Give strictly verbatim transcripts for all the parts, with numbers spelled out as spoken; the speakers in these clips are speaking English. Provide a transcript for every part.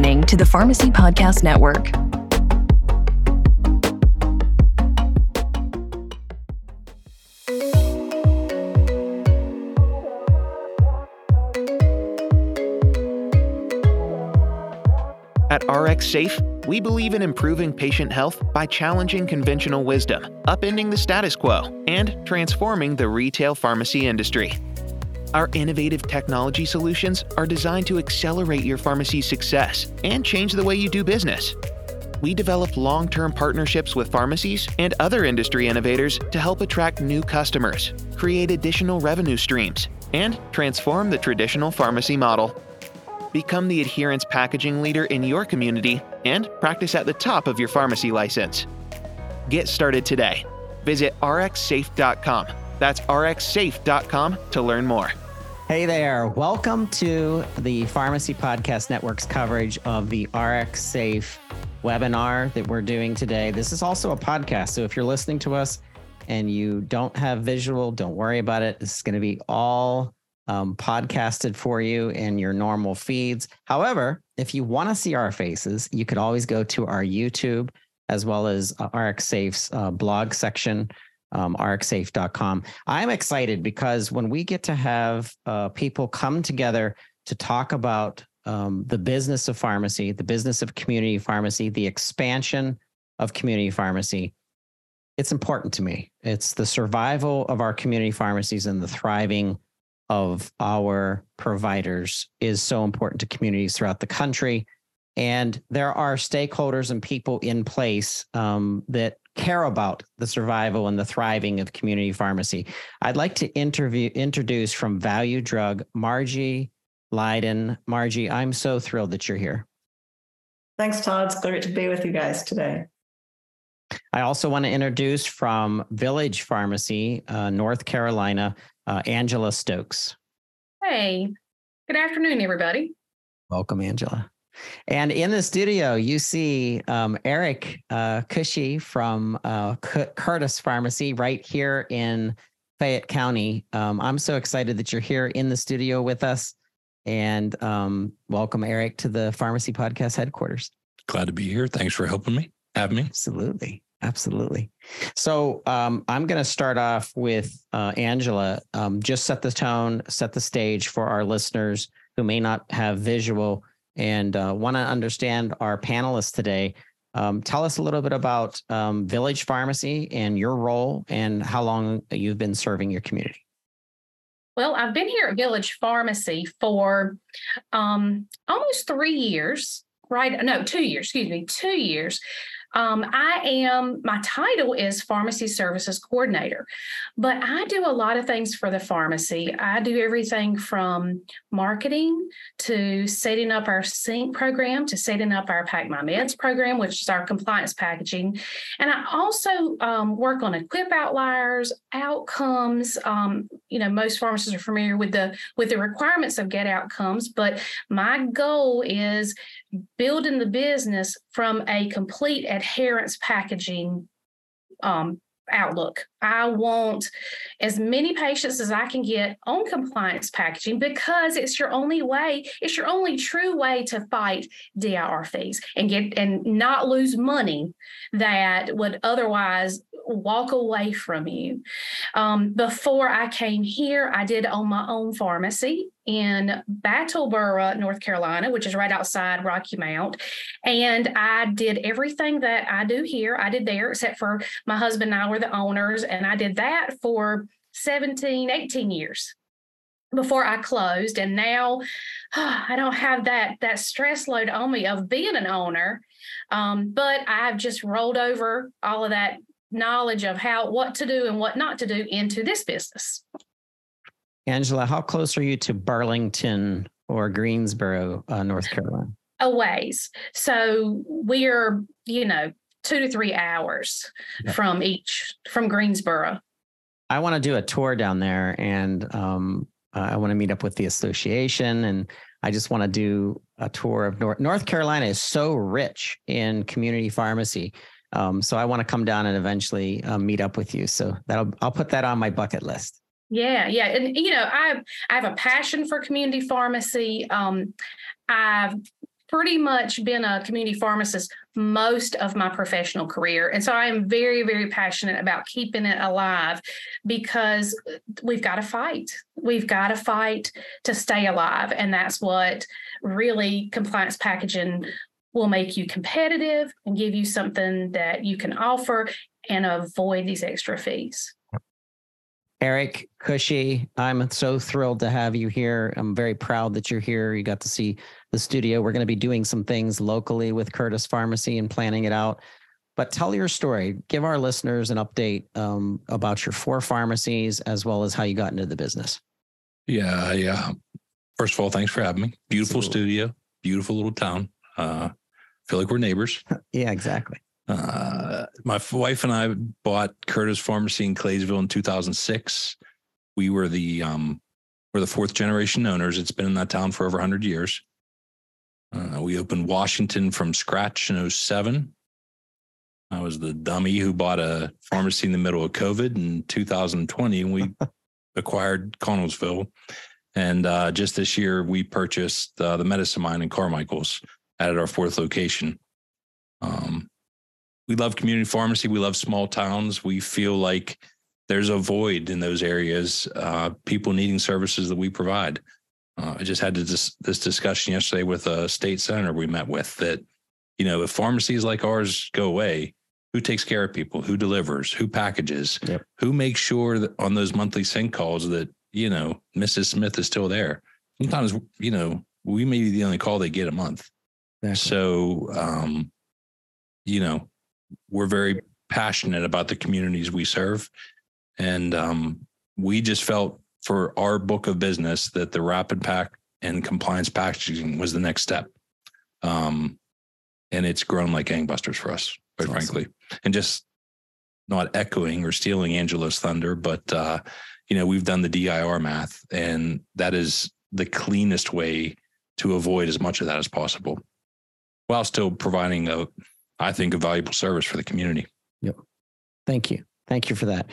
listening to the Pharmacy Podcast Network. At RxSafe, we believe in improving patient health by challenging conventional wisdom, upending the status quo, and transforming the retail pharmacy industry. Our innovative technology solutions are designed to accelerate your pharmacy's success and change the way you do business. We develop long-term partnerships with pharmacies and other industry innovators to help attract new customers, create additional revenue streams, and transform the traditional pharmacy model. Become the adherence packaging leader in your community and practice at the top of your pharmacy license. Get started today. Visit r x safe dot com. That's r x safe dot com to learn more. Hey there. Welcome to the Pharmacy Podcast Network's coverage of the RxSafe webinar that we're doing today. This is also a podcast, so if you're listening to us and you don't have visual, don't worry about it. This is going to be all um, podcasted for you in your normal feeds. However, if you want to see our faces, you could always go to our YouTube as well as uh, RxSafe's uh, blog section, Um, r x safe dot com. I'm excited because when we get to have uh, people come together to talk about um, the business of pharmacy, the business of community pharmacy, the expansion of community pharmacy, it's important to me. It's the survival of our community pharmacies and the thriving of our providers is so important to communities throughout the country. And there are stakeholders and people in place um, that care about the survival and the thriving of community pharmacy. I'd like to interview introduce from Value Drug, Margie Lydon. Margie, I'm so thrilled that you're here. Thanks, Todd. It's great to be with you guys today. I also want to introduce from Village Pharmacy, uh, North Carolina, uh, Angela Stokes. Hey, good afternoon, everybody. Welcome, Angela. And in the studio, you see um, Erich uh, Cushey from uh, C- Curtis Pharmacy right here in Fayette County. Um, I'm so excited that you're here in the studio with us. And um, welcome, Erich, to the Pharmacy Podcast headquarters. Glad to be here. Thanks for helping me, having me. Absolutely. Absolutely. So um, I'm going to start off with uh, Angela. Um, just set the tone, set the stage for our listeners who may not have visual and uh, want to understand our panelists today. Um, tell us a little bit about um, Village Pharmacy and your role and how long you've been serving your community. Well, I've been here at Village Pharmacy for um, almost three years, right? No, two years, excuse me, two years. Um, I am, my title is Pharmacy Services Coordinator, but I do a lot of things for the pharmacy. I do everything from marketing to setting up our SYNC program, to setting up our Pack My Meds program, which is our compliance packaging. And I also um, work on E Q I P outliers, outcomes. Um, you know, most pharmacists are familiar with the, with the requirements of Get Outcomes, but my goal is building the business from a complete adherence packaging um, outlook. I want as many patients as I can get on compliance packaging because it's your only way, it's your only true way to fight D I R fees and get and not lose money that would otherwise walk away from you. Um, before I came here, I did own my own pharmacy in Battleboro, North Carolina, which is right outside Rocky Mount. And I did everything that I do here. I did there, except for my husband and I were the owners. And I did that for seventeen, eighteen years before I closed. And now oh, I don't have that, that stress load on me of being an owner. Um, but I've just rolled over all of that knowledge of how, what to do and what not to do into this business. Angela, how close are you to Burlington or Greensboro, uh, North Carolina? A ways. So we're, you know, two to three hours yeah. from each, from Greensboro. I want to do a tour down there and um, I want to meet up with the association and I just want to do a tour of North, North Carolina is so rich in community pharmacy. Um, so I want to come down and eventually uh, meet up with you. So that'll, I'll put that on my bucket list. Yeah. Yeah. And, you know, I, I have a passion for community pharmacy. Um, I've pretty much been a community pharmacist most of my professional career. And so I am very, very passionate about keeping it alive, because we've got to fight. We've got to fight to stay alive. And that's what really compliance packaging will make you competitive and give you something that you can offer and avoid these extra fees. Erich Cushey, I'm so thrilled to have you here. I'm very proud that you're here. You got to see the studio. We're going to be doing some things locally with Curtis Pharmacy and planning it out. But tell your story. Give our listeners an update um, about your four pharmacies, as well as how you got into the business. Yeah, yeah. First of all, thanks for having me. Beautiful Absolutely. Studio, beautiful little town. Uh, feel like we're neighbors. Yeah, exactly. Uh, my wife and I bought Curtis Pharmacy in Claysville in two thousand six. We were the, um, we're the fourth generation owners. It's been in that town for over one hundred years. Uh, we opened Washington from scratch in oh seven. I was the dummy who bought a pharmacy in the middle of COVID in two thousand twenty, and we acquired Connellsville. And uh, just this year, we purchased uh, the Medicine Mine in Carmichael's, added our fourth location. Um, We love community pharmacy. We love small towns. We feel like there's a void in those areas, uh, people needing services that we provide. Uh, I just had this, this discussion yesterday with a state senator we met with that, you know, if pharmacies like ours go away, who takes care of people, who delivers, who packages, yep. who makes sure that on those monthly sync calls that, you know, Missus Smith is still there. Sometimes, you know, we may be the only call they get a month. That's so, um, you know, we're very passionate about the communities we serve. And um, we just felt for our book of business that the rapid pack and compliance packaging was the next step. Um, and it's grown like gangbusters for us, quite That's frankly. Awesome. And just not echoing or stealing Angela's thunder, but, uh, you know, we've done the D I R math, and that is the cleanest way to avoid as much of that as possible while still providing a, I think, a valuable service for the community. Yep. Thank you. Thank you for that.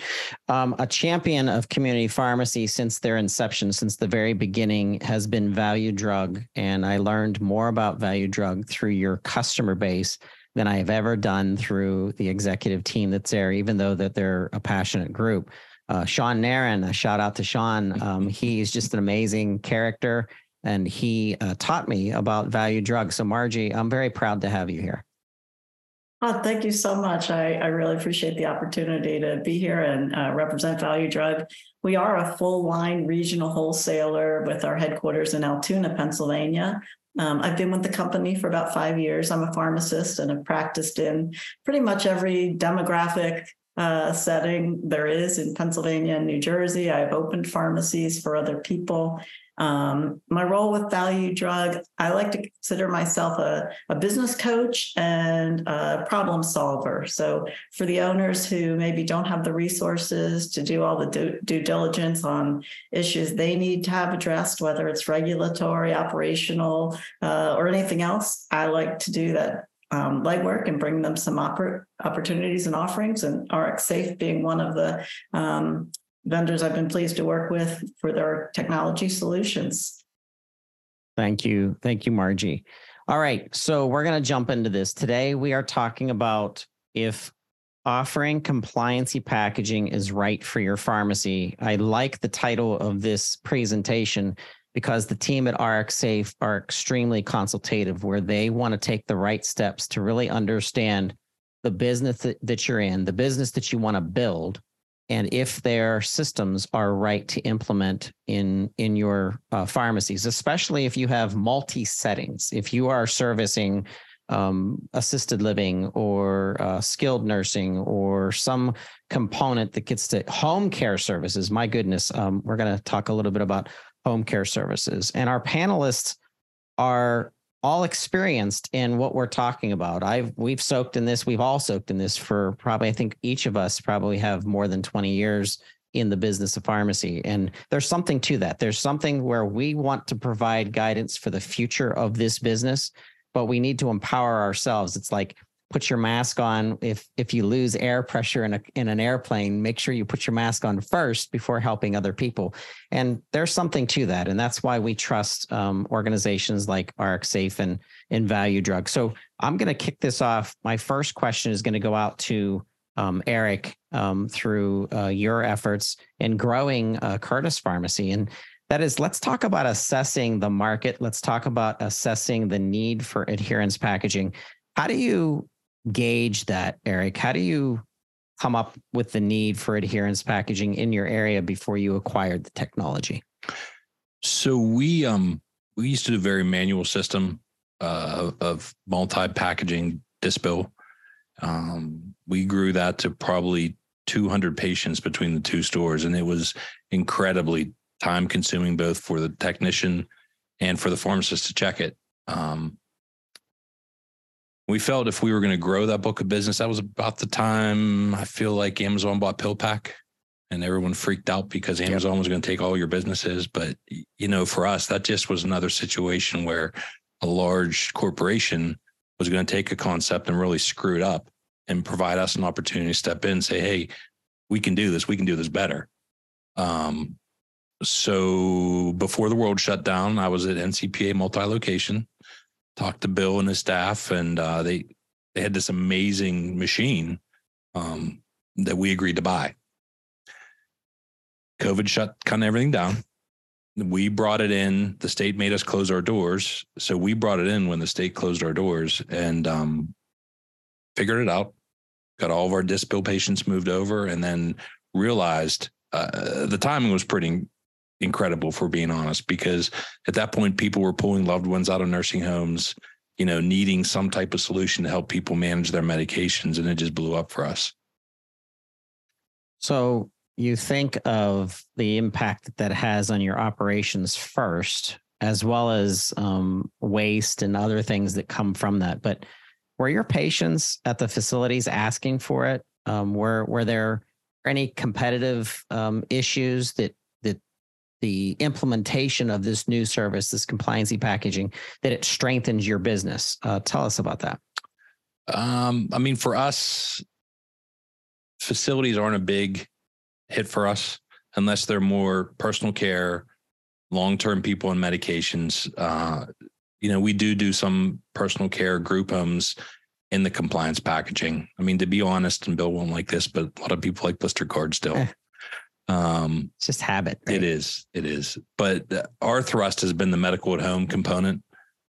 Um, a champion of community pharmacy since their inception, since the very beginning, has been Value Drug. And I learned more about Value Drug through your customer base than I have ever done through the executive team that's there, even though that they're a passionate group. Uh, Sean Naren, a shout out to Sean. Um, he's just an amazing character, and he uh, taught me about Value Drug. So Margie, I'm very proud to have you here. Oh, thank you so much. I, I really appreciate the opportunity to be here and uh, represent Value Drug. We are a full-line regional wholesaler with our headquarters in Altoona, Pennsylvania. Um, I've been with the company for about five years. I'm a pharmacist and have practiced in pretty much every demographic uh, setting there is in Pennsylvania and New Jersey. I've opened pharmacies for other people. Um, my role with Value Drug, I like to consider myself a, a business coach and a problem solver. So for the owners who maybe don't have the resources to do all the due, due diligence on issues they need to have addressed, whether it's regulatory, operational, uh, or anything else, I like to do that um, legwork and bring them some oppor- opportunities and offerings, and RxSafe being one of the um vendors I've been pleased to work with for their technology solutions. Thank you. Thank you, Margie. All right. So we're going to jump into this. Today we are talking about if offering compliancy packaging is right for your pharmacy. I like the title of this presentation because the team at RxSafe are extremely consultative, where they want to take the right steps to really understand the business that you're in, the business that you want to build, and if their systems are right to implement in, in your uh, pharmacies, especially if you have multi-settings. If you are servicing um, assisted living or uh, skilled nursing or some component that gets to home care services, my goodness, um, we're going to talk a little bit about home care services. And our panelists are all experienced in what we're talking about. I've, we've soaked in this. We've all soaked in this for probably, I think each of us probably have more than twenty years in the business of pharmacy. And there's something to that. There's something where we want to provide guidance for the future of this business, but we need to empower ourselves. It's like put your mask on. If if you lose air pressure in a in an airplane, make sure you put your mask on first before helping other people. And there's something to that. And that's why we trust um, organizations like RxSafe and, and Value Drug. So I'm going to kick this off. My first question is going to go out to um, Erich um, through uh, your efforts in growing uh, Curtis Pharmacy. And that is, let's talk about assessing the market. Let's talk about assessing the need for adherence packaging. How do you gauge that, Erich? How do you come up with the need for adherence packaging in your area before you acquired the technology? So we um, we used to do a very manual system uh, of multi-packaging dispo. Um, we grew that to probably two hundred patients between the two stores, and it was incredibly time-consuming both for the technician and for the pharmacist to check it. Um, we felt if we were going to grow that book of business, that was about the time I feel like Amazon bought PillPack, and everyone freaked out because Amazon yep. was going to take all your businesses. But, you know, for us, that just was another situation where a large corporation was going to take a concept and really screw it up and provide us an opportunity to step in and say, hey, we can do this. We can do this better. Um, So before the world shut down, I was at N C P A multi-location, talked to Bill and his staff, and uh, they they had this amazing machine um, that we agreed to buy. COVID shut kind of everything down. We brought it in. The state made us close our doors. So we brought it in when the state closed our doors and um, figured it out, got all of our dispo patients moved over, and then realized uh, the timing was pretty incredible, for being honest, because at that point, people were pulling loved ones out of nursing homes, you know, needing some type of solution to help people manage their medications. And it just blew up for us. So you think of the impact that that has on your operations first, as well as um, waste and other things that come from that. But were your patients at the facilities asking for it? Um, were, were there any competitive um, issues that the implementation of this new service, this compliancy packaging, that it strengthens your business? Uh, tell us about that. Um, I mean, for us, facilities aren't a big hit for us unless they're more personal care, long-term people on medications. Uh, you know, we do do some personal care group homes in the compliance packaging. I mean, to be honest, and Bill won't like this, but a lot of people like blister cards still. Um, it's just habit. Right? It is. It is. But our thrust has been the medical at home component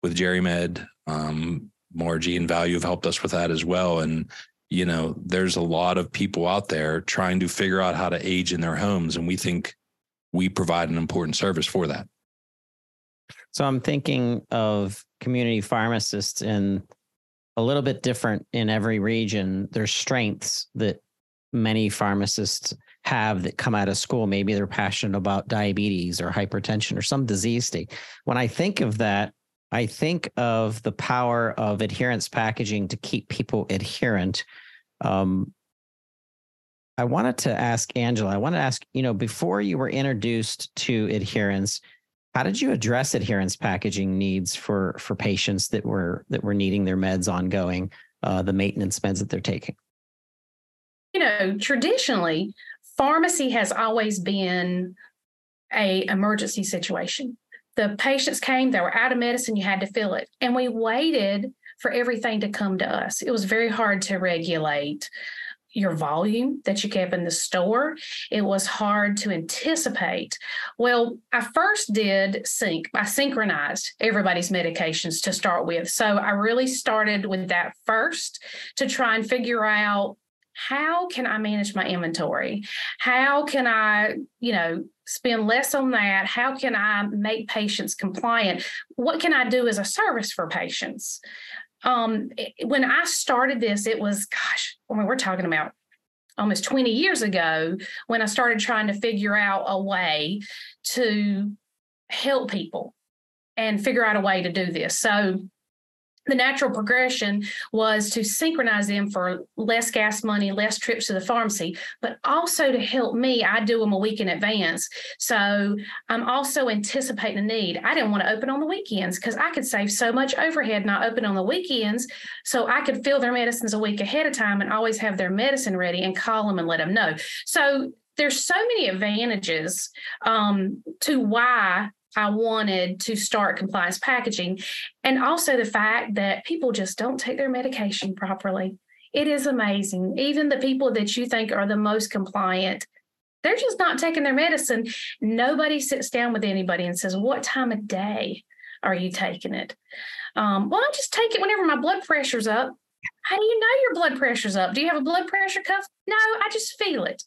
with JerryMed. Um, Margie and Value have helped us with that as well. And, you know, there's a lot of people out there trying to figure out how to age in their homes. And we think we provide an important service for that. So I'm thinking of community pharmacists, and a little bit different in every region. There's strengths that many pharmacists have that come out of school. Maybe they're passionate about diabetes or hypertension or some disease state. When I think of that, I think of the power of adherence packaging to keep people adherent. Um, I wanted to ask Angela, I want to ask, you know, before you were introduced to adherence, how did you address adherence packaging needs for, for patients that were, that were needing their meds ongoing, uh, the maintenance meds that they're taking? You know, traditionally, pharmacy has always been an emergency situation. The patients came, they were out of medicine, you had to fill it. And we waited for everything to come to us. It was very hard to regulate your volume that you kept in the store. It was hard to anticipate. Well, I first did sync. I synchronized everybody's medications to start with. So I really started with that first to try and figure out, how can I manage my inventory? How can I, you know, spend less on that? How can I make patients compliant? What can I do as a service for patients? Um, when I started this, it was, gosh, I mean, we're talking about almost twenty years ago when I started trying to figure out a way to help people and figure out a way to do this. So the natural progression was to synchronize them for less gas money, less trips to the pharmacy, but also to help me, I do them a week in advance. So I'm also anticipating a need. I didn't want to open on the weekends because I could save so much overhead not open on the weekends. So I could fill their medicines a week ahead of time and always have their medicine ready and call them and let them know. So there's so many advantages um, to why I wanted to start compliance packaging, and also the fact that people just don't take their medication properly. It is amazing. Even the people that you think are the most compliant, they're just not taking their medicine. Nobody sits down with anybody and says, what time of day are you taking it? Um, well, I just take it whenever my blood pressure's up. How do you know your blood pressure's up? Do you have a blood pressure cuff? No, I just feel it.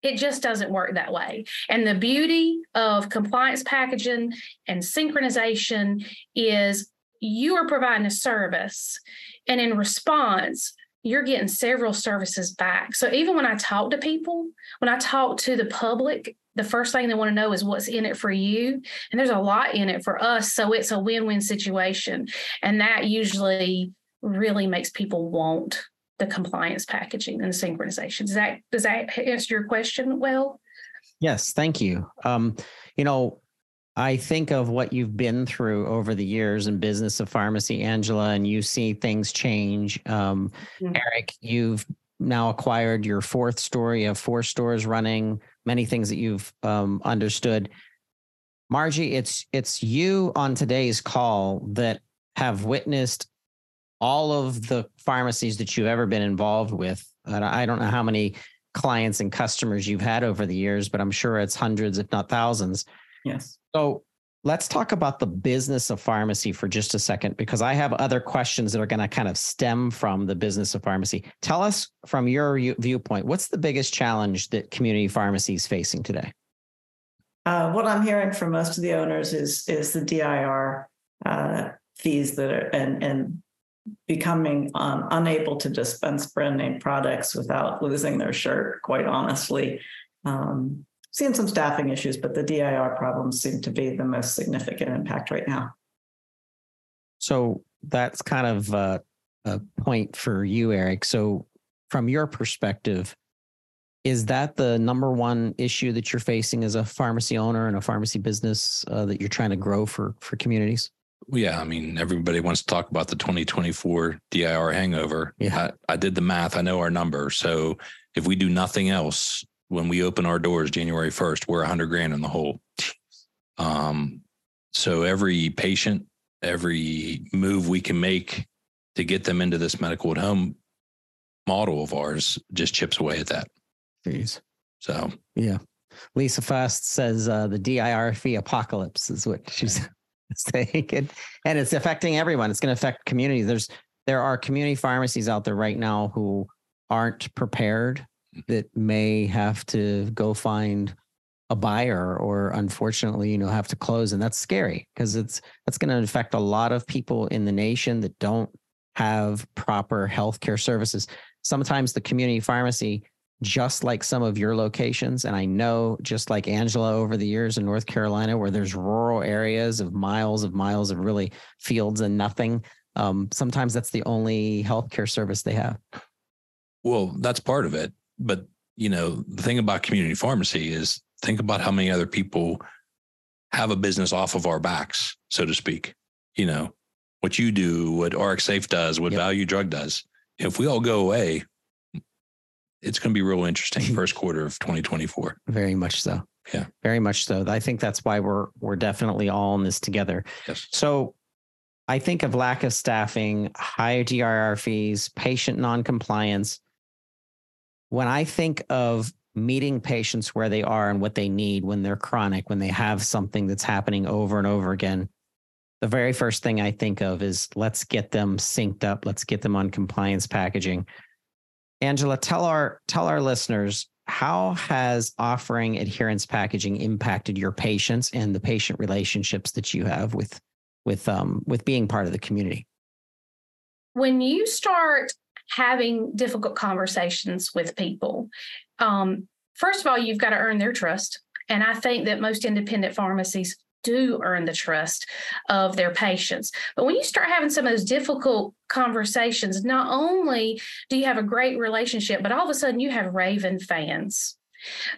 It just doesn't work that way. And the beauty of compliance packaging and synchronization is you are providing a service, and in response, you're getting several services back. So even when I talk to people, when I talk to the public, the first thing they want to know is what's in it for you. And there's a lot in it for us. So it's a win-win situation. And that usually really makes people want the compliance packaging and the synchronization. Does that, does that answer your question well? Yes, thank you. Um, you know, I think of what you've been through over the years in business of pharmacy, Angela, and you see things change. Um, mm-hmm. Erich, you've now acquired your fourth story of four stores running, many things that you've um, understood. Margie, it's it's you on today's call that have witnessed all of the pharmacies that you've ever been involved with. And I don't know how many clients and customers you've had over the years, but I'm sure it's hundreds, if not thousands. Yes. So let's talk about the business of pharmacy for just a second, because I have other questions that are going to kind of stem from the business of pharmacy. Tell us from your viewpoint, what's the biggest challenge that community pharmacy is facing today? Uh, what I'm hearing from most of the owners is, is the D I R uh, fees that are, and, and becoming um, unable to dispense brand name products without losing their shirt, quite honestly. Um, seen some staffing issues, but the D I R problems seem to be the most significant impact right now. So that's kind of a, a point for you, Erich. So from your perspective, is that the number one issue that you're facing as a pharmacy owner and a pharmacy business uh, that you're trying to grow for, for communities? Yeah, I mean, everybody wants to talk about the twenty twenty-four D I R hangover. Yeah. I, I did the math. I know our number. So if we do nothing else, when we open our doors January first, we're one hundred grand in the hole. Um, so every patient, every move we can make to get them into this medical at home model of ours just chips away at that. Jeez. So, yeah. Lisa Fast says uh, the D I R fee apocalypse is what she said. And, and it's affecting everyone. It's going to affect communities. There's, there are community pharmacies out there right now who aren't prepared, that may have to go find a buyer, or unfortunately, you know, have to close. And that's scary, because it's, that's going to affect a lot of people in the nation that don't have proper healthcare services. Sometimes the community pharmacy, just like some of your locations, and I know just like Angela over the years in North Carolina, where there's rural areas of miles of miles of really fields and nothing. Um, sometimes that's the only healthcare service they have. Well, that's part of it. But, you know, the thing about community pharmacy is, think about how many other people have a business off of our backs, so to speak. You know, what you do, what RxSafe does, what yep. Value Drug does. If we all go away, it's going to be real interesting first quarter of twenty twenty-four. Very much so. Yeah. Very much so. I think that's why we're we're definitely all in this together. Yes. So I think of lack of staffing, high D I R fees, patient noncompliance. When I think of meeting patients where they are and what they need when they're chronic, when they have something that's happening over and over again, the very first thing I think of is let's get them synced up. Let's get them on compliance packaging. Angela, tell our tell our listeners, how has offering adherence packaging impacted your patients and the patient relationships that you have with with um with being part of the community? When you start having difficult conversations with people, um, first of all, you've got to earn their trust, and I think that most independent pharmacies do earn the trust of their patients. But when you start having some of those difficult conversations, not only do you have a great relationship, but all of a sudden you have raving fans.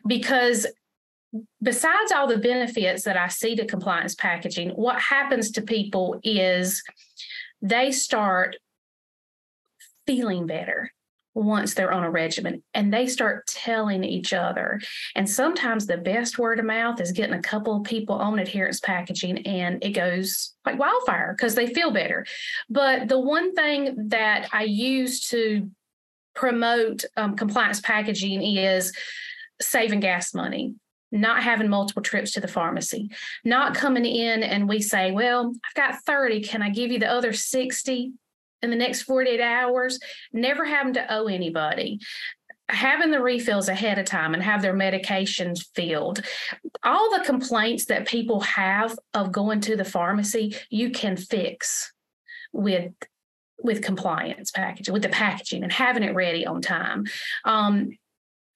Because besides all the benefits that I see to compliance packaging, what happens to people is they start feeling better once they're on a regimen, and they start telling each other. And sometimes the best word of mouth is getting a couple of people on adherence packaging, and it goes like wildfire because they feel better. But the one thing that I use to promote um, compliance packaging is saving gas money, not having multiple trips to the pharmacy, not coming in and we say, well, I've got thirty. Can I give you the other sixty in the next forty-eight hours? Never having to owe anybody, having the refills ahead of time and have their medications filled. All the complaints that people have of going to the pharmacy, you can fix with with compliance packaging, with the packaging and having it ready on time. Um,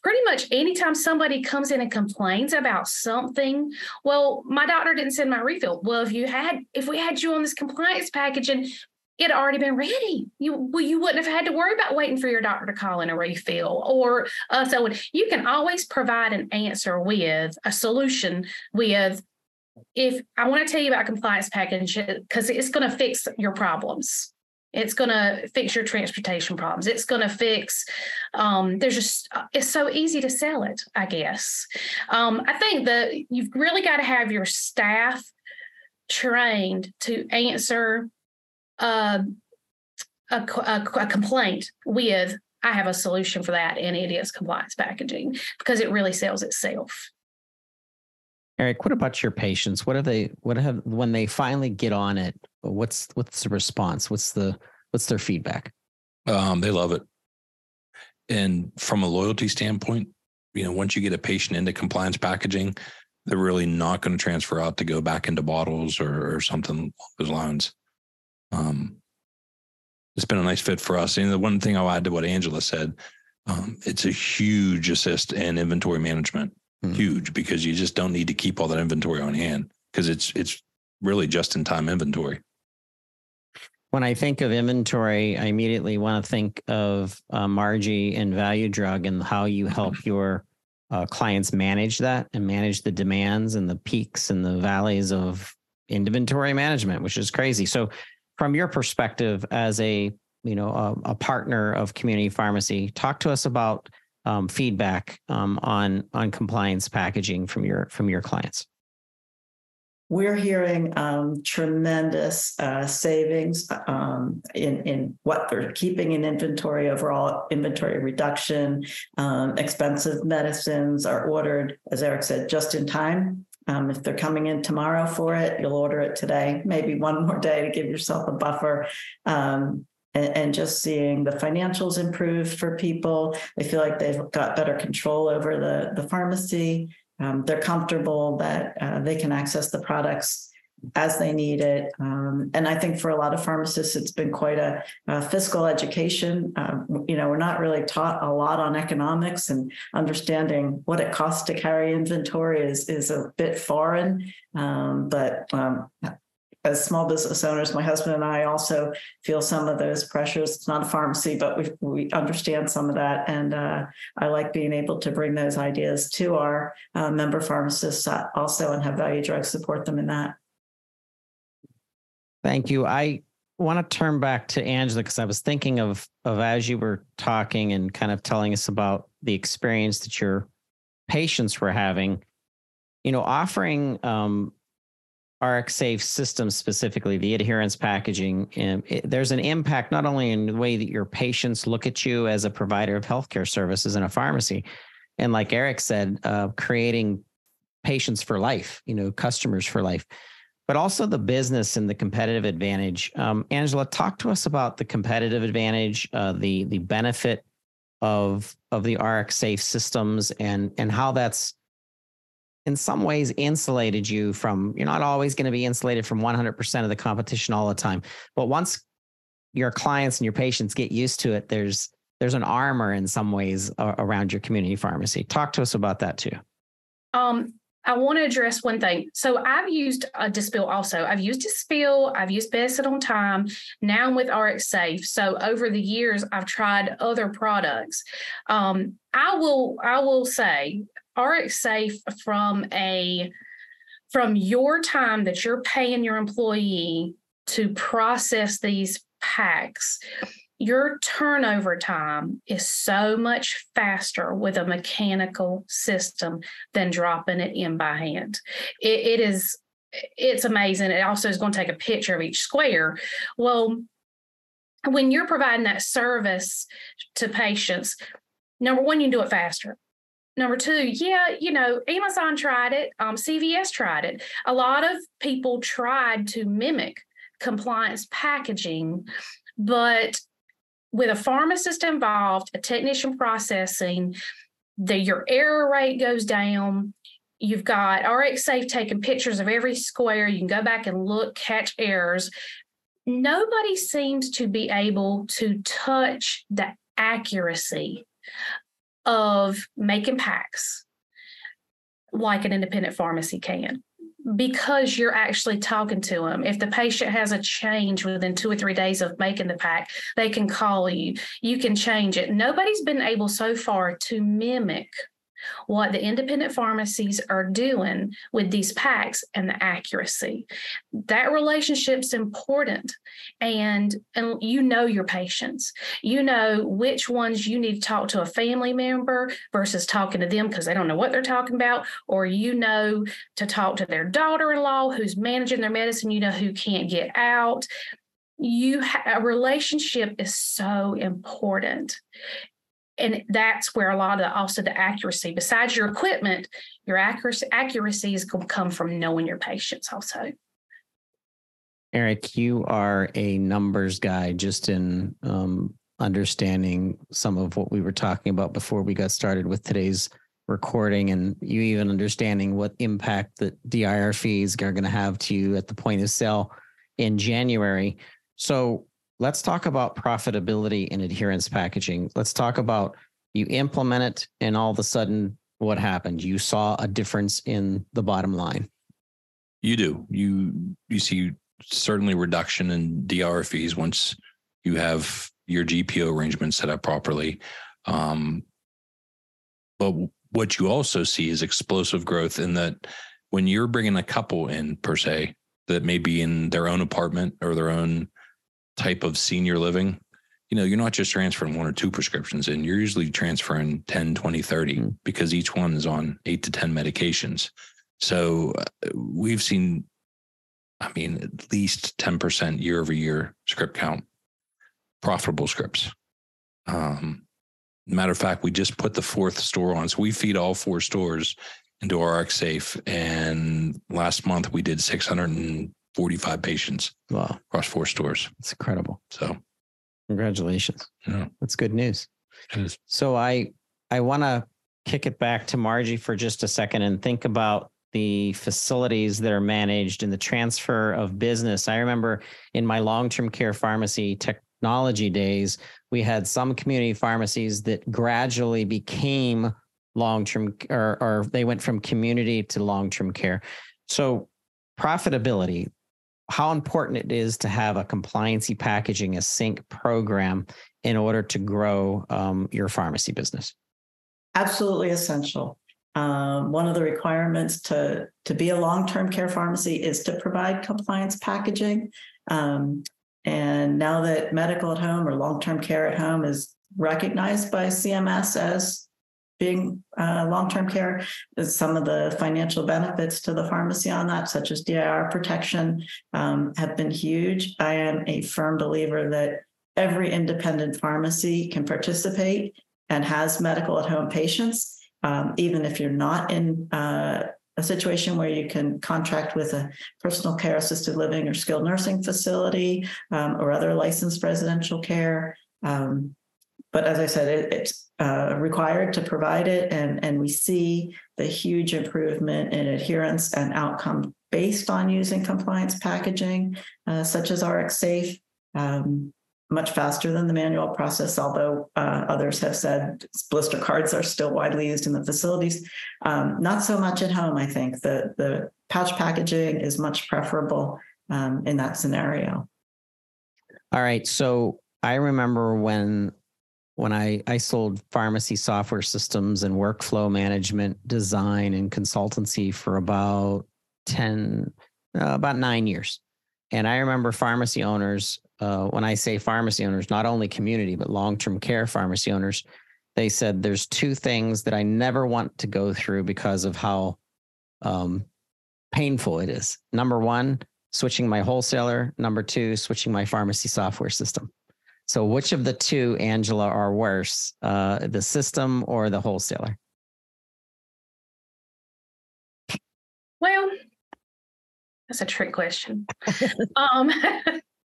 Pretty much anytime somebody comes in and complains about something, well, my doctor didn't send my refill. Well, if you had, if we had you on this compliance package and it had already been ready, you well, you wouldn't have had to worry about waiting for your doctor to call in a refill or uh, so you can always provide an answer with a solution with, if I want to tell you about compliance package because it's going to fix your problems. It's going to fix your transportation problems. It's going to fix, um, there's just, it's so easy to sell it, I guess. Um, I think that you've really got to have your staff trained to answer uh, a, a, a complaint with, I have a solution for that, and it is compliance packaging, because it really sells itself. Erich, what about your patients? What have they, what have, when they finally get on it, what's, what's the response? What's the, what's their feedback? Um, they love it. And from a loyalty standpoint, you know, once you get a patient into compliance packaging, they're really not going to transfer out to go back into bottles or, or something along those lines. Um, it's been a nice fit for us. And the one thing I'll add to what Angela said, um, it's a huge assist in inventory management. Huge, because you just don't need to keep all that inventory on hand, because it's it's really just in time inventory. When I think of inventory, I immediately want to think of uh, Margie and Value Drug and how you help your uh, clients manage that and manage the demands and the peaks and the valleys of inventory management, which is crazy. So, from your perspective as a you know a, a partner of community pharmacy, talk to us about Um, feedback um, on on compliance packaging from your from your clients. We're hearing um, tremendous uh, savings um, in in what they're keeping in inventory overall, inventory reduction. Um, expensive medicines are ordered, as Erich said, just in time. Um, if they're coming in tomorrow for it, you'll order it today. Maybe one more day to give yourself a buffer. Um, And just seeing the financials improve for people. They feel like they've got better control over the, the pharmacy. Um, they're comfortable that uh, they can access the products as they need it. Um, and I think for a lot of pharmacists, it's been quite a, a fiscal education. Um, you know, we're not really taught a lot on economics, and understanding what it costs to carry inventory is, is a bit foreign, um, but um, as small business owners, my husband and I also feel some of those pressures. It's not a pharmacy, but we we understand some of that. And uh, I like being able to bring those ideas to our uh, member pharmacists also, and have Value Drug support them in that. Thank you. I want to turn back to Angela, because I was thinking of, of as you were talking and kind of telling us about the experience that your patients were having, you know, offering um, RxSafe system, specifically the adherence packaging, and it, there's an impact not only in the way that your patients look at you as a provider of healthcare services in a pharmacy, and like Erich said, uh, creating patients for life, you know, customers for life, but also the business and the competitive advantage. Um, Angela, talk to us about the competitive advantage, uh, the the benefit of of the RxSafe systems, and and how that's in some ways insulated you from, you're not always going to be insulated from one hundred percent of the competition all the time. But once your clients and your patients get used to it, there's there's an armor in some ways around your community pharmacy. Talk to us about that too. Um, I want to address one thing. So I've used uh, Dispel also. I've used Dispel. I've used Bedside on Time. Now I'm with RxSafe. So over the years, I've tried other products. Um, I will I will say RxSafe from a from your time that you're paying your employee to process these packs, your turnover time is so much faster with a mechanical system than dropping it in by hand. It, it is, it's amazing. It also is going to take a picture of each square. Well, when you're providing that service to patients, number one, you can do it faster. Number two, yeah, you know, Amazon tried it, um, C V S tried it. A lot of people tried to mimic compliance packaging, but with a pharmacist involved, a technician processing, the, your error rate goes down. You've got RxSafe taking pictures of every square. You can go back and look, catch errors. Nobody seems to be able to touch the accuracy of making packs like an independent pharmacy can, because you're actually talking to them. If the patient has a change within two or three days of making the pack, they can call you. You can change it. Nobody's been able so far to mimic what the independent pharmacies are doing with these packs and the accuracy. That relationship's important. And, and you know your patients. You know which ones you need to talk to a family member versus talking to them because they don't know what they're talking about, or you know to talk to their daughter-in-law who's managing their medicine, you know, who can't get out. You ha- a relationship is so important. And that's where a lot of the, also the accuracy, besides your equipment, your accuracy, accuracy is going to come from knowing your patients also. Erich, you are a numbers guy, just in um, understanding some of what we were talking about before we got started with today's recording, and you even understanding what impact the D I R fees are going to have to you at the point of sale in January. So let's talk about profitability and adherence packaging. Let's talk about, you implement it and all of a sudden what happened? You saw a difference in the bottom line. You do. You you see certainly reduction in D R fees once you have your G P O arrangement set up properly. Um, but what you also see is explosive growth in that when you're bringing a couple in per se that may be in their own apartment or their own type of senior living, you know, you're not just transferring one or two prescriptions in, you're usually transferring ten, twenty, thirty, mm-hmm. because each one is on eight to ten medications. So we've seen, I mean, at least ten percent year over year script count, profitable scripts. Um, matter of fact, we just put the fourth store on. So we feed all four stores into our RxSafe. And last month we did six hundred forty-five patients. Wow. Across four stores. That's incredible. So congratulations. Yeah. That's good news. So I, I want to kick it back to Margie for just a second and think about the facilities that are managed and the transfer of business. I remember in my long-term care pharmacy technology days, we had some community pharmacies that gradually became long-term or, or they went from community to long-term care. So profitability, how important it is to have a compliancy packaging, a SYNC program in order to grow um, your pharmacy business. Absolutely essential. Um, one of the requirements to, to be a long-term care pharmacy is to provide compliance packaging. Um, and now that medical at home or long-term care at home is recognized by C M S as being uh, long-term care, some of the financial benefits to the pharmacy on that, such as D I R protection, um, have been huge. I am a firm believer that every independent pharmacy can participate and has medical at home patients. Um, even if you're not in uh, a situation where you can contract with a personal care, assisted living, or skilled nursing facility, um, or other licensed residential care. Um, but as I said, it, it's uh, required to provide it, and, and we see the huge improvement in adherence and outcome based on using compliance packaging, uh, such as RxSafe. Um, much faster than the manual process, although uh, others have said blister cards are still widely used in the facilities. Um, not so much at home, I think. The, the pouch packaging is much preferable um, in that scenario. All right. So I remember when when I, I sold pharmacy software systems and workflow management design and consultancy for about ten, uh, about nine years. And I remember pharmacy owners, uh, when I say pharmacy owners, not only community, but long-term care pharmacy owners, they said there's two things that I never want to go through because of how um, painful it is. Number one, switching my wholesaler. Number two, switching my pharmacy software system. So which of the two, Angela, are worse, uh, the system or the wholesaler? Well, that's a trick question. um,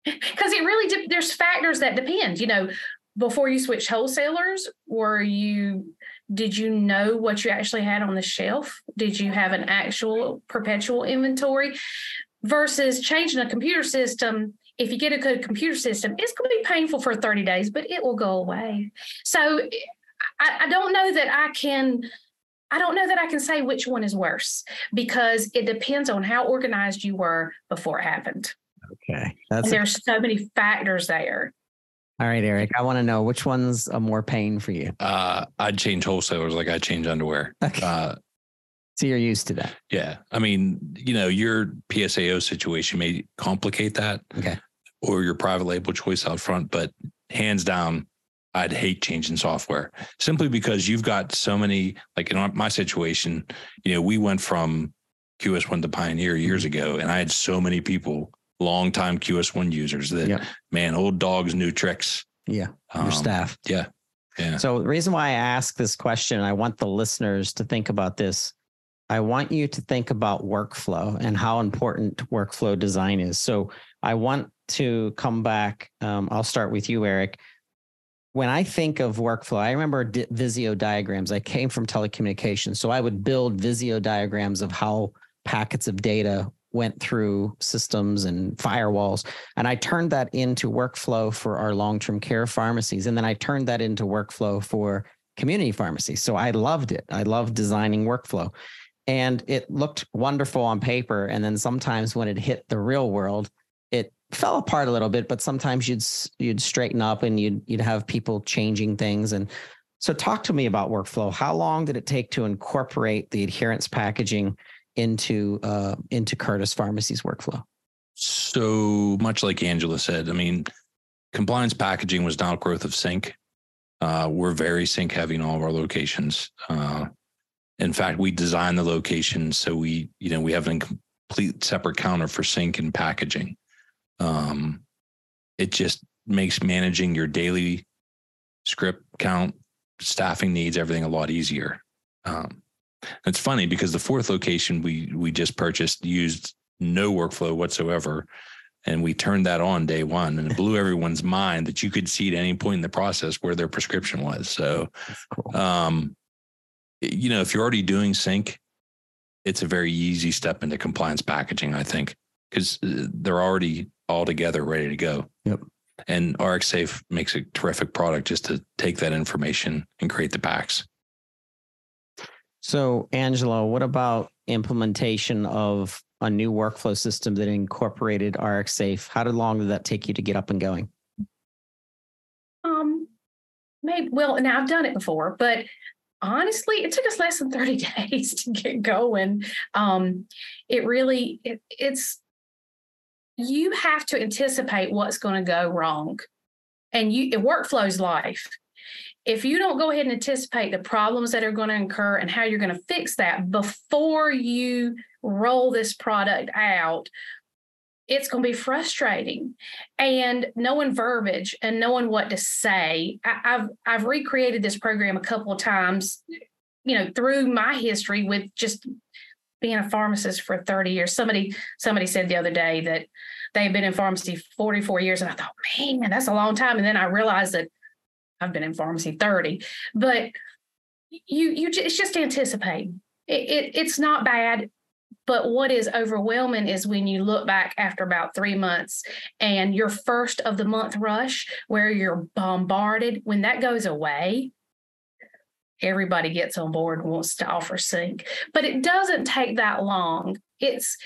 because it really, de- there's factors that depend, you know, before you switch wholesalers, were you, did you know what you actually had on the shelf? Did you have an actual perpetual inventory versus changing a computer system? If you get a good computer system, it's going to be painful for thirty days, but it will go away. So I, I don't know that I can, I don't know that I can say which one is worse, because it depends on how organized you were before it happened. Okay. That's there's so many factors there. All right, Eric, I want to know which one's a more pain for you. Uh, I'd change wholesalers like I change underwear. Okay. Uh, So you're used to that. Yeah. I mean, you know, your P S A O situation may complicate that. Okay. Or your private label choice out front, but hands down, I'd hate changing software simply because you've got so many, like in my situation, you know, we went from Q S one to Pioneer years ago, and I had so many people, longtime Q S one users that, yep. man, old dogs, new tricks. Yeah. Um, your staff. Yeah. Yeah. So the reason why I ask this question, I want the listeners to think about this. I want you to think about workflow and how important workflow design is. So I want to come back. Um, I'll start with you, Eric. When I think of workflow, I remember di- Visio diagrams. I came from telecommunications. So I would build Visio diagrams of how packets of data went through systems and firewalls. And I turned that into workflow for our long-term care pharmacies. And then I turned that into workflow for community pharmacies. So I loved it. I loved designing workflow. And it looked wonderful on paper. And then sometimes when it hit the real world, it fell apart a little bit, but sometimes you'd you'd straighten up and you'd you'd have people changing things. And so talk to me about workflow. How long did it take to incorporate the adherence packaging into uh, into Curtis Pharmacy's workflow? So much like Angela said, I mean, compliance packaging was an outgrowth of SYNC. Uh, we're very SYNC heavy in all of our locations. Uh, In fact, we design the location so we, you know, we have a complete separate counter for SYNC and packaging. Um, it just makes managing your daily script count, staffing needs, everything a lot easier. Um, it's funny because the fourth location we we just purchased used no workflow whatsoever, and we turned that on day one, and it blew everyone's mind that you could see at any point in the process where their prescription was. So. That's cool. Um, you know, if you're already doing SYNC, it's a very easy step into compliance packaging, I think, because they're already all together, ready to go. Yep. And RxSafe makes a terrific product just to take that information and create the packs. So, Angela, what about implementation of a new workflow system that incorporated RxSafe? How long did that take you to get up and going? Um, maybe. Well, now I've done it before, but. Honestly, it took us less than thirty days to get going. Um, it really, it, it's, you have to anticipate what's going to go wrong. And you, it workflow's life. If you don't go ahead and anticipate the problems that are going to incur and how you're going to fix that before you roll this product out, it's going to be frustrating. And knowing verbiage and knowing what to say, I, I've I've recreated this program a couple of times, you know, through my history with just being a pharmacist for thirty years. Somebody somebody said the other day that they've been in pharmacy forty-four years, and I thought, man, that's a long time. And then I realized that I've been in pharmacy thirty. But you you it's just anticipating. It, it it's not bad. But what is overwhelming is when you look back after about three months and your first of the month rush where you're bombarded, when that goes away, everybody gets on board and wants to offer SYNC. But it doesn't take that long. It's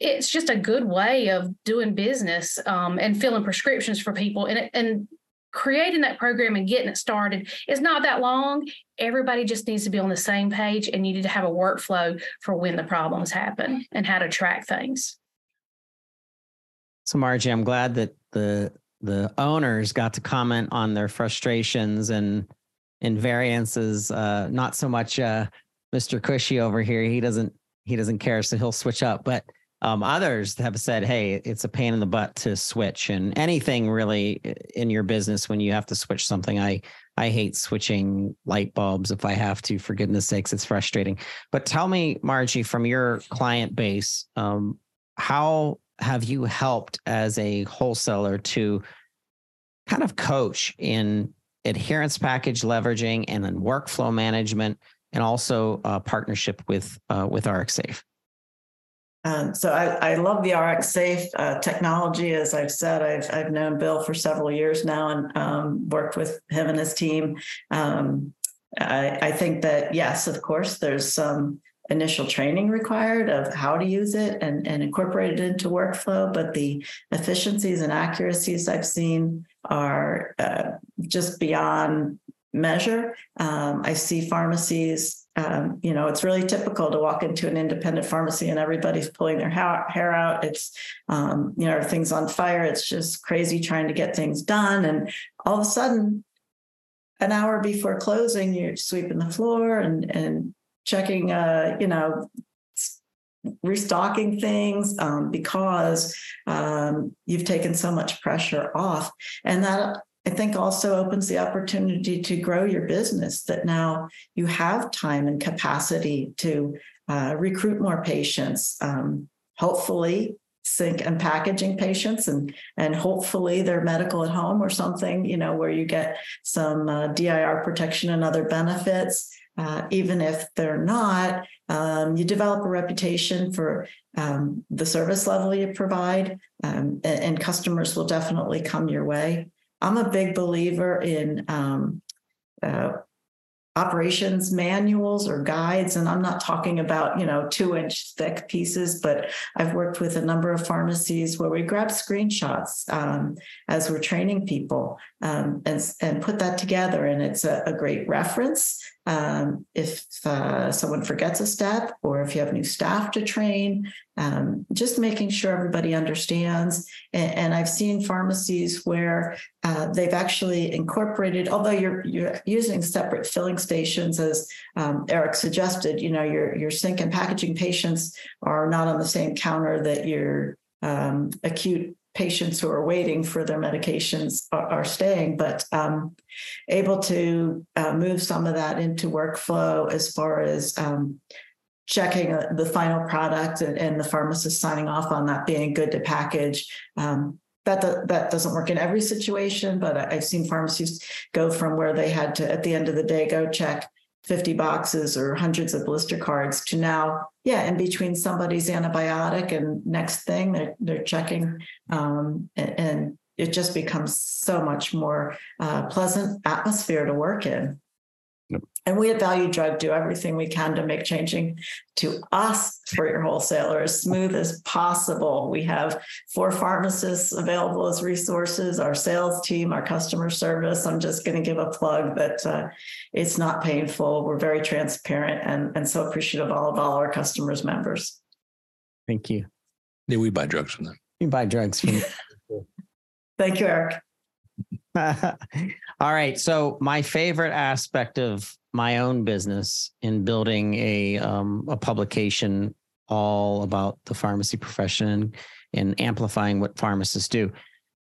it's just a good way of doing business um, and filling prescriptions for people. And, and creating that program and getting it started is not that long. Everybody just needs to be on the same page, and you need to have a workflow for when the problems happen and how to track things. So, Margie, I'm glad that the the owners got to comment on their frustrations and and variances. Uh, not so much uh, Mister Cushey over here. He doesn't he doesn't care, so he'll switch up. But um, others have said, "Hey, it's a pain in the butt to switch," and anything really in your business when you have to switch something, I. I hate switching light bulbs if I have to, for goodness sakes, it's frustrating. But tell me, Margie, from your client base, um, how have you helped as a wholesaler to kind of coach in adherence package leveraging and then workflow management and also uh, partnership with, uh, with RxSafe? Um, so I, I love the RxSafe uh, technology. As I've said, I've I've known Bill for several years now and um, worked with him and his team. Um, I, I think that, yes, of course, there's some initial training required of how to use it and, and incorporate it into workflow. But the efficiencies and accuracies I've seen are uh, just beyond measure. Um, I see pharmacies. Um, you know, it's really typical to walk into an independent pharmacy and everybody's pulling their ha- hair out. It's, um, you know, everything's on fire. It's just crazy trying to get things done. And all of a sudden, an hour before closing, you're sweeping the floor and, and checking, uh, you know, restocking things um, because um, you've taken so much pressure off. And that, I think, also opens the opportunity to grow your business, that now you have time and capacity to uh, recruit more patients, um, hopefully SYNC and packaging patients, and and hopefully they're medical at home or something, you know, where you get some uh, D I R protection and other benefits. Uh, even if they're not, um, you develop a reputation for um, the service level you provide, um, and, and customers will definitely come your way. I'm a big believer in um, uh, operations manuals or guides, and I'm not talking about, you know, two inch thick pieces, but I've worked with a number of pharmacies where we grab screenshots um, as we're training people um, and, and put that together. And it's a, a great reference um, if uh, someone forgets a step or if you have new staff to train, um, just making sure everybody understands. And, and I've seen pharmacies where uh, they've actually incorporated, although you're you're using separate filling stations, as um, Erich suggested, you know, your, your SYNC and packaging patients are not on the same counter that your um, acute patients who are waiting for their medications are, are staying, but um, able to uh, move some of that into workflow as far as um, checking the final product and, and the pharmacist signing off on that being good to package. Um, that, do, that doesn't work in every situation, but I've seen pharmacies go from where they had to, at the end of the day, go check fifty boxes or hundreds of blister cards to now, yeah, in between somebody's antibiotic and next thing they're, they're checking. Um, and, and it just becomes so much more uh, pleasant atmosphere to work in. Yep. And we at Value Drug do everything we can to make changing to us for your wholesaler as smooth as possible. We have four pharmacists available as resources, our sales team, our customer service. I'm just going to give a plug that uh, it's not painful. We're very transparent and, and so appreciative of all of all our customers' members. Thank you. Yeah, we buy drugs from them. You buy drugs from them. Thank you, Erich. All right. So my favorite aspect of my own business in building a um, a publication all about the pharmacy profession and amplifying what pharmacists do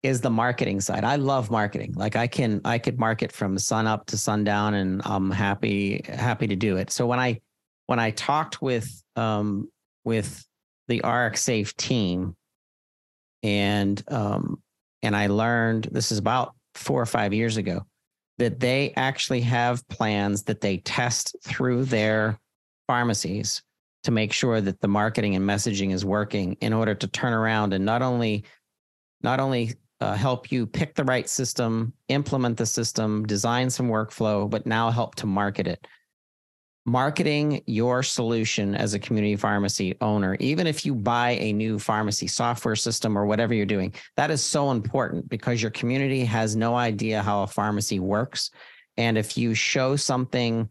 is the marketing side. I love marketing. Like I can I could market from sun up to sundown, and I'm happy happy to do it. So when I when I talked with um, with the RxSafe team and um, and I learned, this is about four or five years ago, that they actually have plans that they test through their pharmacies to make sure that the marketing and messaging is working in order to turn around and not only not only uh, help you pick the right system, implement the system, design some workflow, but now help to market it. Marketing your solution as a community pharmacy owner, even if you buy a new pharmacy software system or whatever you're doing, that is so important because your community has no idea how a pharmacy works. And if you show something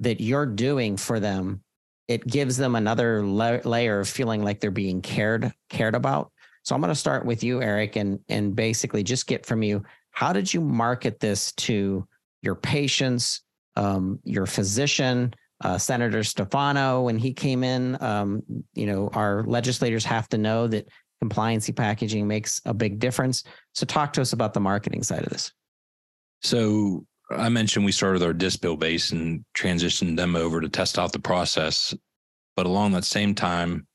that you're doing for them, it gives them another la- layer of feeling like they're being cared cared about. So I'm going to start with you, Erich, and and basically just get from you, how did you market this to your patients, um, your physician, uh, Senator Stefano, when he came in? Um, you know, our legislators have to know that compliancy packaging makes a big difference. So talk to us about the marketing side of this. So I mentioned we started our DISPIL base and transitioned them over to test out the process. But along that same time,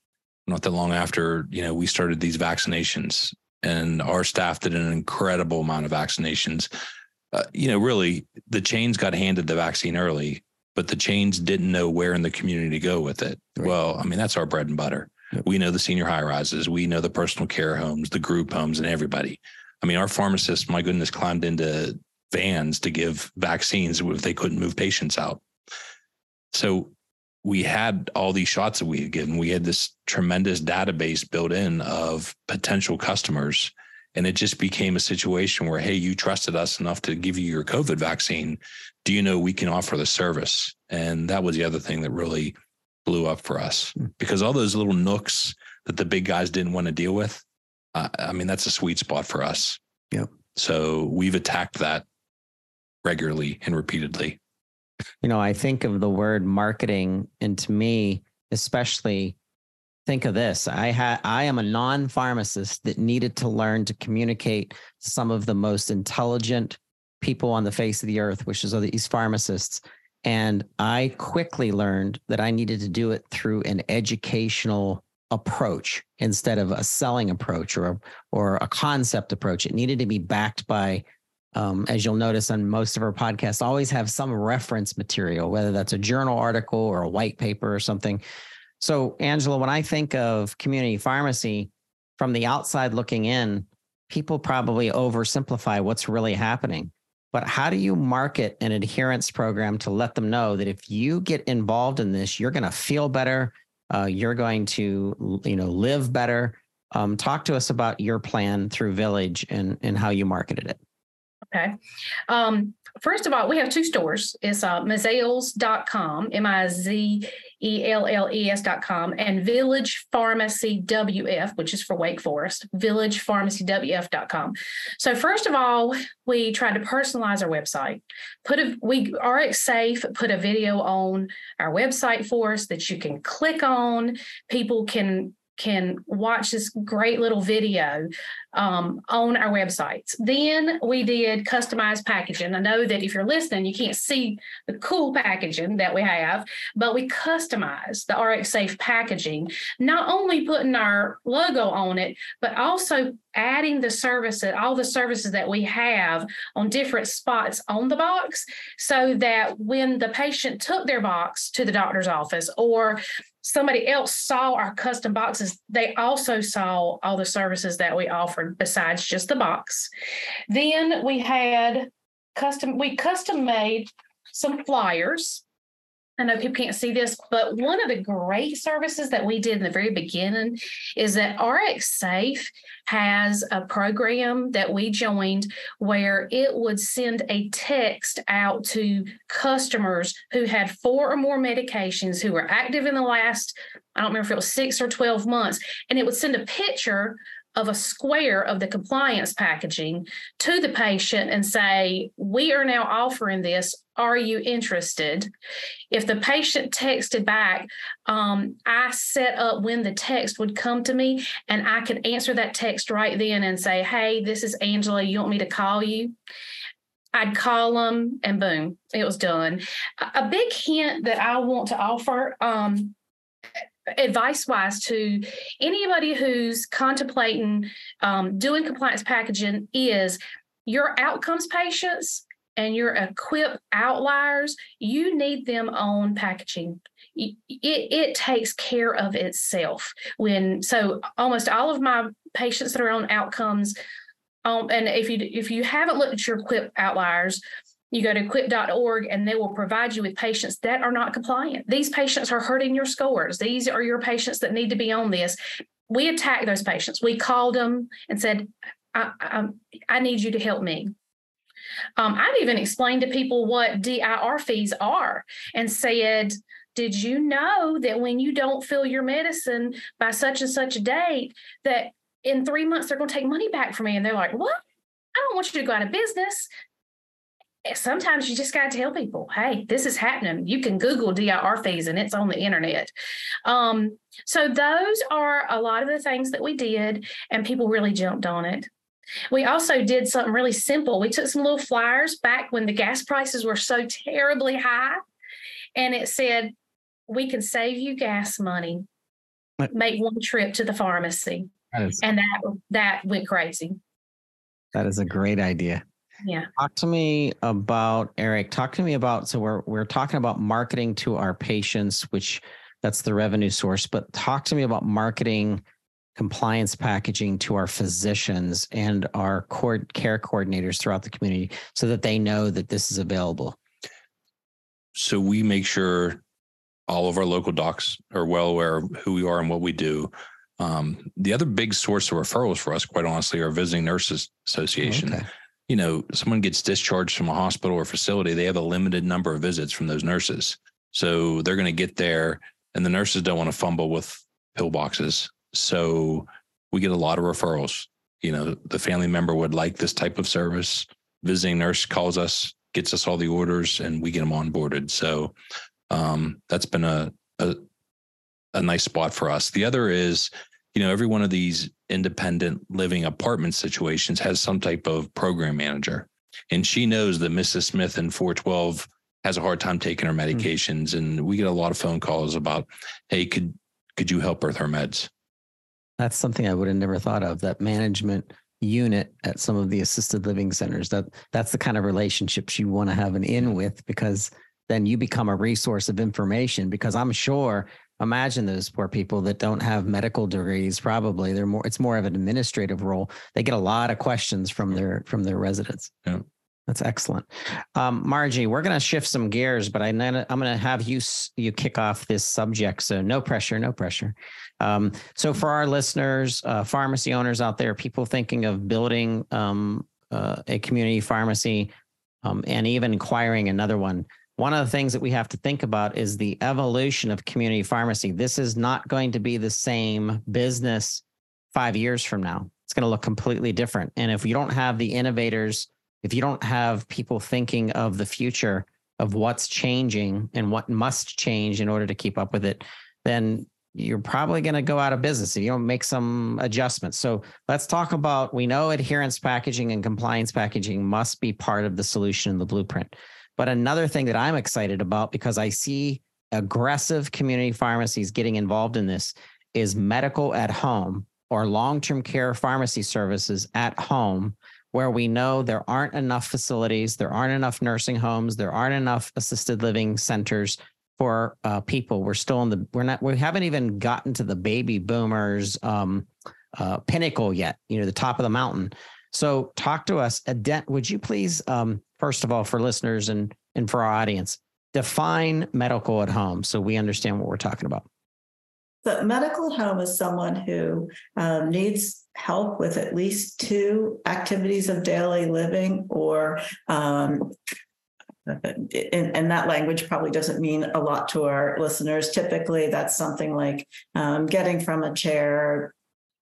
not that long after, you know, we started these vaccinations, and our staff did an incredible amount of vaccinations. Uh, you know, really, the chains got handed the vaccine early, but the chains didn't know where in the community to go with it. Right. Well, I mean, that's our bread and butter. Yep. We know the senior high rises. We know the personal care homes, the group homes, and everybody. I mean, our pharmacists, my goodness, climbed into vans to give vaccines if they couldn't move patients out. So we had all these shots that we had given. We had this tremendous database built in of potential customers. And it just became a situation where, hey, you trusted us enough to give you your COVID vaccine. Do you know we can offer the service? And that was the other thing that really blew up for us, because all those little nooks that the big guys didn't want to deal with, uh, I mean, that's a sweet spot for us. Yep. So we've attacked that regularly and repeatedly. You know, I think of the word marketing, and to me, especially, think of this. I ha- I am a non-pharmacist that needed to learn to communicate to some of the most intelligent people on the face of the earth, which is these pharmacists. And I quickly learned that I needed to do it through an educational approach instead of a selling approach or a, or a concept approach. It needed to be backed by Um, as you'll notice on most of our podcasts, always have some reference material, whether that's a journal article or a white paper or something. So, Angela, when I think of community pharmacy from the outside looking in, people probably oversimplify what's really happening. But how do you market an adherence program to let them know that if you get involved in this, you're going to feel better, uh, you're going to, you know, live better? Um, talk to us about your plan through Village and and how you marketed it. Okay. Um, first of all, we have two stores. It's uh, Mizales dot com, M I Z E L L E S dot com, and Village Pharmacy W F, which is for Wake Forest, Village Pharmacy W F dot com. So first of all, we tried to personalize our website. Put a we RxSafe put a video on our website for us that you can click on. People can can watch this great little video um, on our websites. Then we did customized packaging. I know that if you're listening, you can't see the cool packaging that we have, but we customized the RxSafe packaging, not only putting our logo on it, but also adding the service that all the services that we have on different spots on the box, so that when the patient took their box to the doctor's office or somebody else saw our custom boxes, they also saw all the services that we offered besides just the box. Then we had custom, we custom made some flyers. I know people can't see this, but one of the great services that we did in the very beginning is that RxSafe has a program that we joined where it would send a text out to customers who had four or more medications who were active in the last, I don't remember if it was six or twelve months, and it would send a picture of a square of the compliance packaging to the patient and say, we are now offering this. Are you interested? If the patient texted back, um, I set up when the text would come to me, and I could answer that text right then and say, hey, this is Angela. You want me to call you? I'd call them, and boom, it was done. A big hint that I want to offer, um, advice-wise, to anybody who's contemplating um, doing compliance packaging is your outcomes patients and your E Q I P outliers, you need them on packaging. It, it takes care of itself. When so almost all of my patients that are on outcomes, um, and if you if you haven't looked at your E Q I P outliers, you go to E Q I P dot org and they will provide you with patients that are not compliant. These patients are hurting your scores. These are your patients that need to be on this. We attacked those patients. We called them and said, I, I, I need you to help me. Um, I've even explained to people what D I R fees are and said, did you know that when you don't fill your medicine by such and such a date, that in three months they're going to take money back from me? And they're like, what? I don't want you to go out of business. Sometimes you just got to tell people, hey, this is happening. You can Google D I R fees and it's on the internet. Um, so those are a lot of the things that we did, and people really jumped on it. We also did something really simple. We took some little flyers back when the gas prices were so terribly high, and it said, we can save you gas money. Make one trip to the pharmacy. That is, and that that went crazy. That is a great idea. Yeah. Talk to me about, Erich, talk to me about, so we're we're talking about marketing to our patients, which that's the revenue source, but talk to me about marketing compliance packaging to our physicians and our core care coordinators throughout the community so that they know that this is available. So we make sure all of our local docs are well aware of who we are and what we do. Um, the other big source of referrals for us, quite honestly, are Visiting Nurse Association. Okay. You know, someone gets discharged from a hospital or facility, they have a limited number of visits from those nurses. So they're going to get there, and the nurses don't want to fumble with pill boxes. So we get a lot of referrals. You know, the family member would like this type of service. Visiting nurse calls us, gets us all the orders, and we get them onboarded. So um, that's been a, a a nice spot for us. The other is, you know, every one of these independent living apartment situations has some type of program manager. And she knows that Missus Smith in four twelve has a hard time taking her medications. Mm-hmm. And we get a lot of phone calls about, hey, could, could you help her with her meds? That's something I would have never thought of, that management unit at some of the assisted living centers. That that's the kind of relationships you want to have an in with, because then you become a resource of information, because I'm sure, imagine those poor people that don't have medical degrees. Probably they're more, it's more of an administrative role. They get a lot of questions from their, from their residents. Yeah. That's excellent. Um, Margie, we're going to shift some gears, but I, I'm going to have you, you kick off this subject. So no pressure, no pressure. Um, so for our listeners, uh, pharmacy owners out there, people thinking of building um, uh, a community pharmacy um, and even acquiring another one, one of the things that we have to think about is the evolution of community pharmacy. This is not going to be the same business five years from now. It's going to look completely different. And if you don't have the innovators, if you don't have people thinking of the future of what's changing and what must change in order to keep up with it, then you're probably going to go out of business if you don't make some adjustments. So let's talk about, we know adherence packaging and compliance packaging must be part of the solution in the blueprint. But another thing that I'm excited about, because I see aggressive community pharmacies getting involved in this, is medical at home or long-term care pharmacy services at home, where we know there aren't enough facilities, there aren't enough nursing homes, there aren't enough assisted living centers for uh, people. We're still in the, we're not, we haven't even gotten to the baby boomers um, uh, pinnacle yet, you know, the top of the mountain. So talk to us, Dent, would you please, um, first of all, for listeners and, and for our audience, define medical at home so we understand what we're talking about. So medical at home is someone who um, needs help with at least two activities of daily living, or um, And, and that language probably doesn't mean a lot to our listeners. Typically, that's something like um, getting from a chair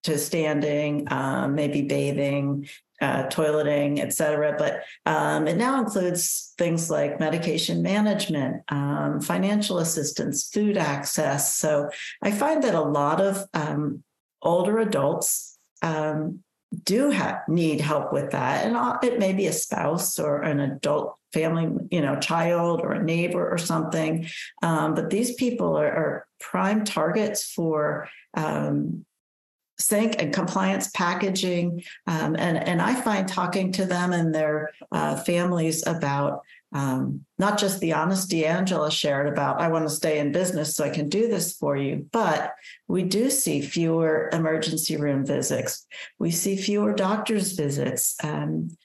to standing, um, maybe bathing, uh, toileting, et cetera. But um, it now includes things like medication management, um, financial assistance, food access. So I find that a lot of um, older adults um, do have, need help with that. And it may be a spouse or an adult family, you know, child or a neighbor or something. Um, but these people are, are prime targets for um, sync and compliance packaging. Um, and, and I find talking to them and their uh, families about um, not just the honesty Angela shared about, I want to stay in business so I can do this for you, but we do see fewer emergency room visits. We see fewer doctor's visits. Um,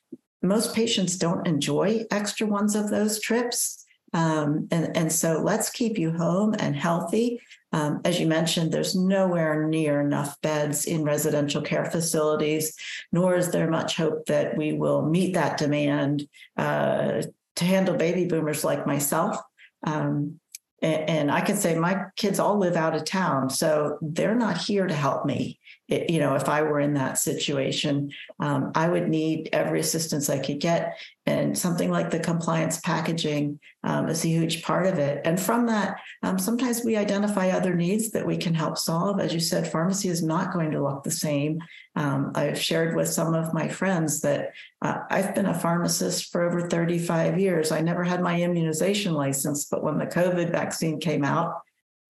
most patients don't enjoy extra ones of those trips. Um, and, and so let's keep you home and healthy. Um, as you mentioned, there's nowhere near enough beds in residential care facilities, nor is there much hope that we will meet that demand uh, to handle baby boomers like myself. Um, and, and I can say my kids all live out of town, so they're not here to help me. It, you know, if I were in that situation, um, I would need every assistance I could get. And something like the compliance packaging um, is a huge part of it. And from that, um, sometimes we identify other needs that we can help solve. As you said, pharmacy is not going to look the same. Um, I've shared with some of my friends that uh, I've been a pharmacist for over thirty-five years. I never had my immunization license, but when the COVID vaccine came out,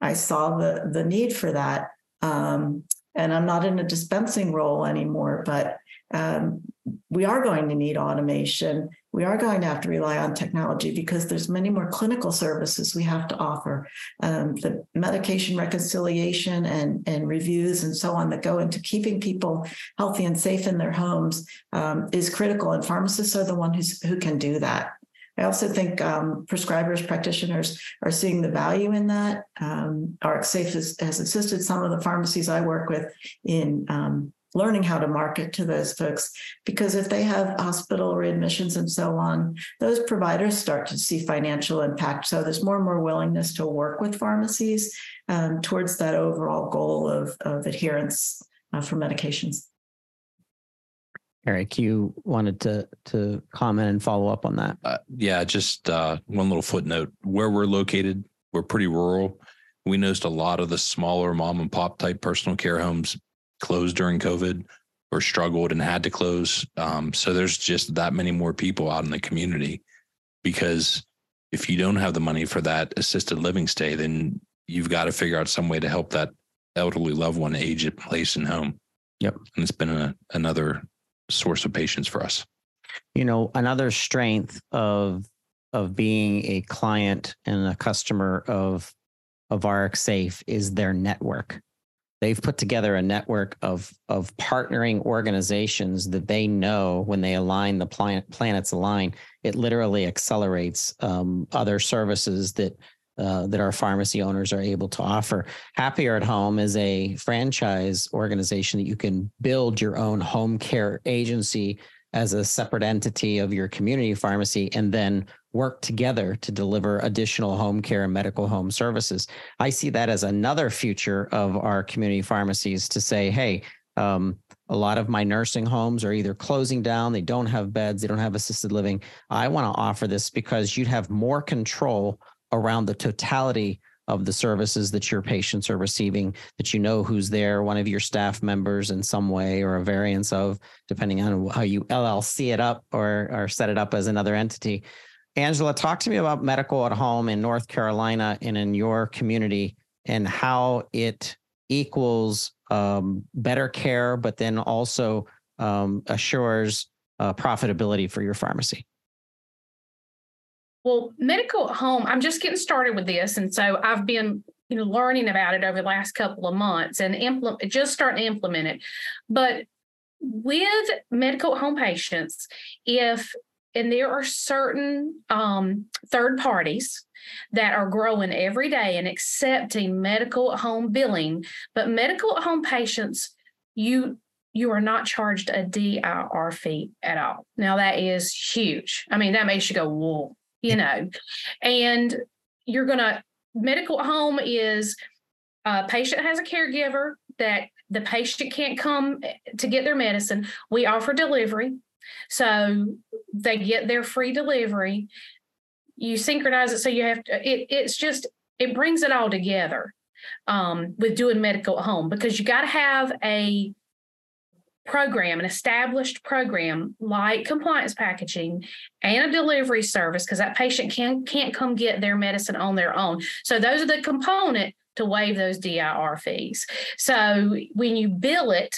I saw the, the need for that. Um, And I'm not in a dispensing role anymore, but um, we are going to need automation. We are going to have to rely on technology because there's many more clinical services we have to offer. Um, the medication reconciliation and, and reviews and so on that go into keeping people healthy and safe in their homes um, is critical. And pharmacists are the one who's, who can do that. I also think um, prescribers, practitioners are seeing the value in that. Um, RxSafe has, has assisted some of the pharmacies I work with in um, learning how to market to those folks, because if they have hospital readmissions and so on, those providers start to see financial impact. So there's more and more willingness to work with pharmacies um, towards that overall goal of, of adherence uh, for medications. Erich, you wanted to to comment and follow up on that. Uh, yeah, just uh, one little footnote. Where we're located, we're pretty rural. We noticed a lot of the smaller mom and pop type personal care homes closed during COVID or struggled and had to close. Um, so there's just that many more people out in the community, because if you don't have the money for that assisted living stay, then you've got to figure out some way to help that elderly loved one age in place and home. Yep. And it's been a, another source of patients for us. You know, another strength of of being a client and a customer of of RxSafe is their network. They've put together a network of of partnering organizations that they know when they align, the planet, planets align, it literally accelerates um, other services that uh, that our pharmacy owners are able to offer. Happier at Home is a franchise organization that you can build your own home care agency as a separate entity of your community pharmacy, and then work together to deliver additional home care and medical home services. I see that as another future of our community pharmacies, to say, hey, um, a lot of my nursing homes are either closing down, they don't have beds, they don't have assisted living. I want to offer this because you'd have more control around the totality of the services that your patients are receiving, that you know who's there, one of your staff members in some way, or a variance of, depending on how you L L C it up or, or set it up as another entity. Angela, talk to me about Medical at Home in North Carolina and in your community, and how it equals um, better care, but then also um, assures uh, profitability for your pharmacy. Well, Medical at Home, I'm just getting started with this. And so I've been, you know, learning about it over the last couple of months and implement, just starting to implement it. But with Medical at Home patients, if, and there are certain um, third parties that are growing every day and accepting Medical at Home billing, but Medical at Home patients, you you are not charged a D I R fee at all. Now that is huge. I mean, that makes you go, whoa. You know, and you're going to, Medical at Home is a patient has a caregiver that the patient can't come to get their medicine. We offer delivery, so they get their free delivery. You synchronize it, so you have to, it, it's just, it brings it all together um, with doing Medical at Home, because you got to have a program, an established program like compliance packaging and a delivery service, because that patient can, can't come get their medicine on their own. So those are the component to waive those D I R fees. So when you bill it,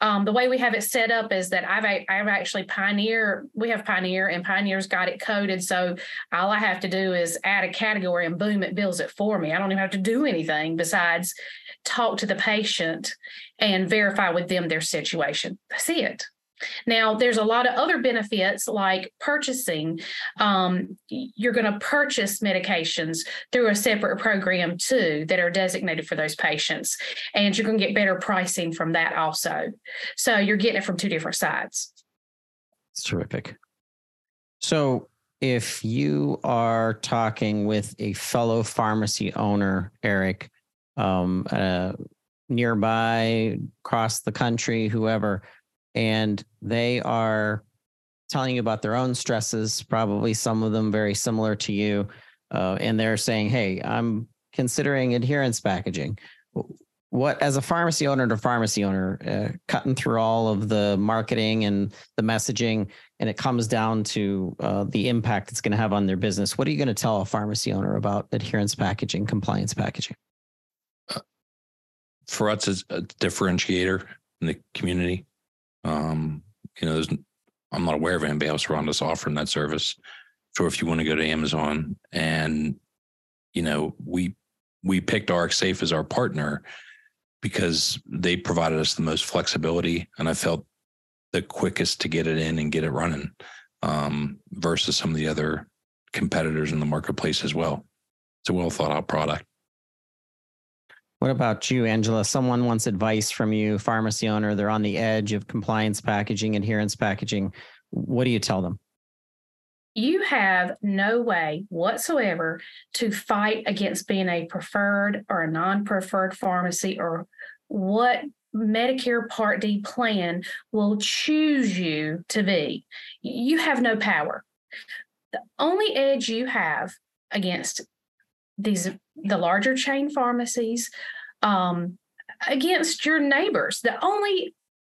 Um, the way we have it set up is that I've I've actually Pioneer, we have Pioneer and Pioneer's got it coded. So all I have to do is add a category and boom, it bills it for me. I don't even have to do anything besides talk to the patient and verify with them their situation. That's it. Now, there's a lot of other benefits like purchasing. Um, you're going to purchase medications through a separate program, too, that are designated for those patients. And you're going to get better pricing from that also. So you're getting it from two different sides. It's terrific. So if you are talking with a fellow pharmacy owner, Erich, um, uh, nearby, across the country, whoever, and they are telling you about their own stresses, probably some of them very similar to you. Uh, and they're saying, hey, I'm considering adherence packaging. What, as a pharmacy owner to pharmacy owner, uh, cutting through all of the marketing and the messaging, and it comes down to uh, the impact it's going to have on their business. What are you going to tell a pharmacy owner about adherence packaging, compliance packaging? For us, it's a differentiator in the community. Um, you know, I'm not aware of anybody else around us offering that service. So if you want to go to Amazon and, you know, we, we picked RxSafe as our partner because they provided us the most flexibility and I felt the quickest to get it in and get it running, um, versus some of the other competitors in the marketplace as well. It's a well thought out product. What about you, Angela? Someone wants advice from you, pharmacy owner. They're on the edge of compliance packaging, adherence packaging. What do you tell them? You have no way whatsoever to fight against being a preferred or a non-preferred pharmacy or what Medicare Part D plan will choose you to be. You have no power. The only edge you have against these the larger chain pharmacies, um, against your neighbors. The only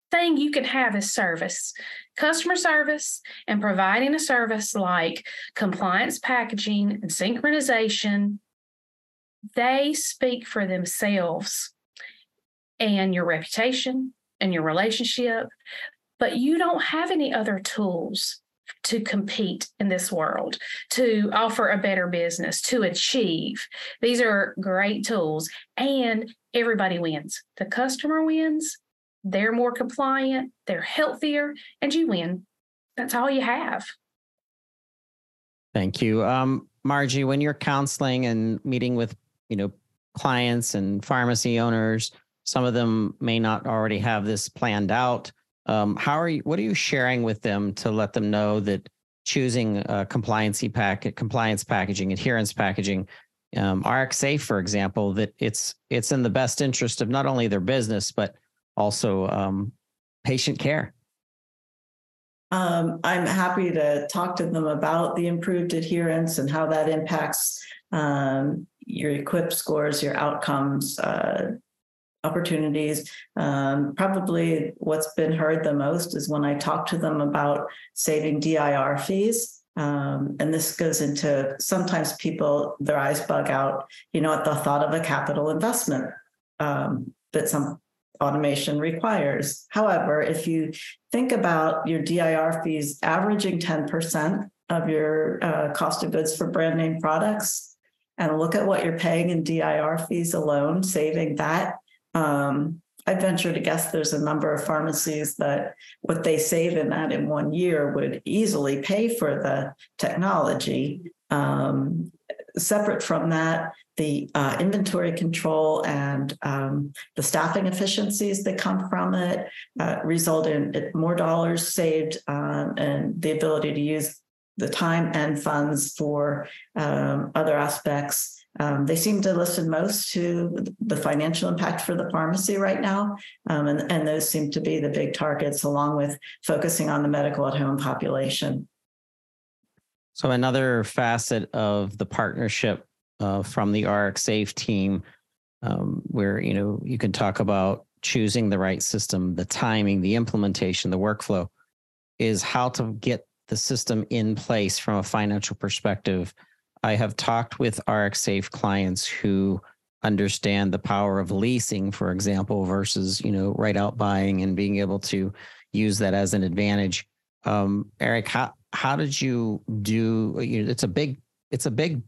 thing you can have is service, customer service, and providing a service like compliance packaging and synchronization. They speak for themselves and your reputation and your relationship, but you don't have any other tools to compete in this world, to offer a better business, to achieve. These are great tools and everybody wins. The customer wins, they're more compliant, they're healthier, and you win. That's all you have. Thank you. Um, Margie, when you're counseling and meeting with, you know, clients and pharmacy owners, some of them may not already have this planned out. Um, how are you, what are you sharing with them to let them know that choosing uh, compliancy packet, compliance packaging, adherence packaging, um, RxSafe, for example, that it's it's in the best interest of not only their business, but also um, patient care? Um, I'm happy to talk to them about the improved adherence and how that impacts um, your E Q I P scores, your outcomes, uh opportunities. Um, probably what's been heard the most is when I talk to them about saving D I R fees. Um, and this goes into sometimes people, their eyes bug out, you know, at the thought of a capital investment um, that some automation requires. However, if you think about your D I R fees averaging ten percent of your uh, cost of goods for brand name products, and look at what you're paying in D I R fees alone, saving that, Um, I venture to guess there's a number of pharmacies that what they save in that in one year would easily pay for the technology. Um, separate from that, the uh, inventory control and um, the staffing efficiencies that come from it uh, result in more dollars saved um, and the ability to use the time and funds for um, other aspects. Um, they seem to listen most to the financial impact for the pharmacy right now. Um, and, and those seem to be the big targets, along with focusing on the medical at home population. So another facet of the partnership uh, from the RxSafe team, um, where, you know, you can talk about choosing the right system, the timing, the implementation, the workflow, is how to get the system in place from a financial perspective. I have talked with RxSafe clients who understand the power of leasing, for example, versus, you know, right out buying and being able to use that as an advantage. Um, Erich, how, how did you do, you know, it's a big, it's a big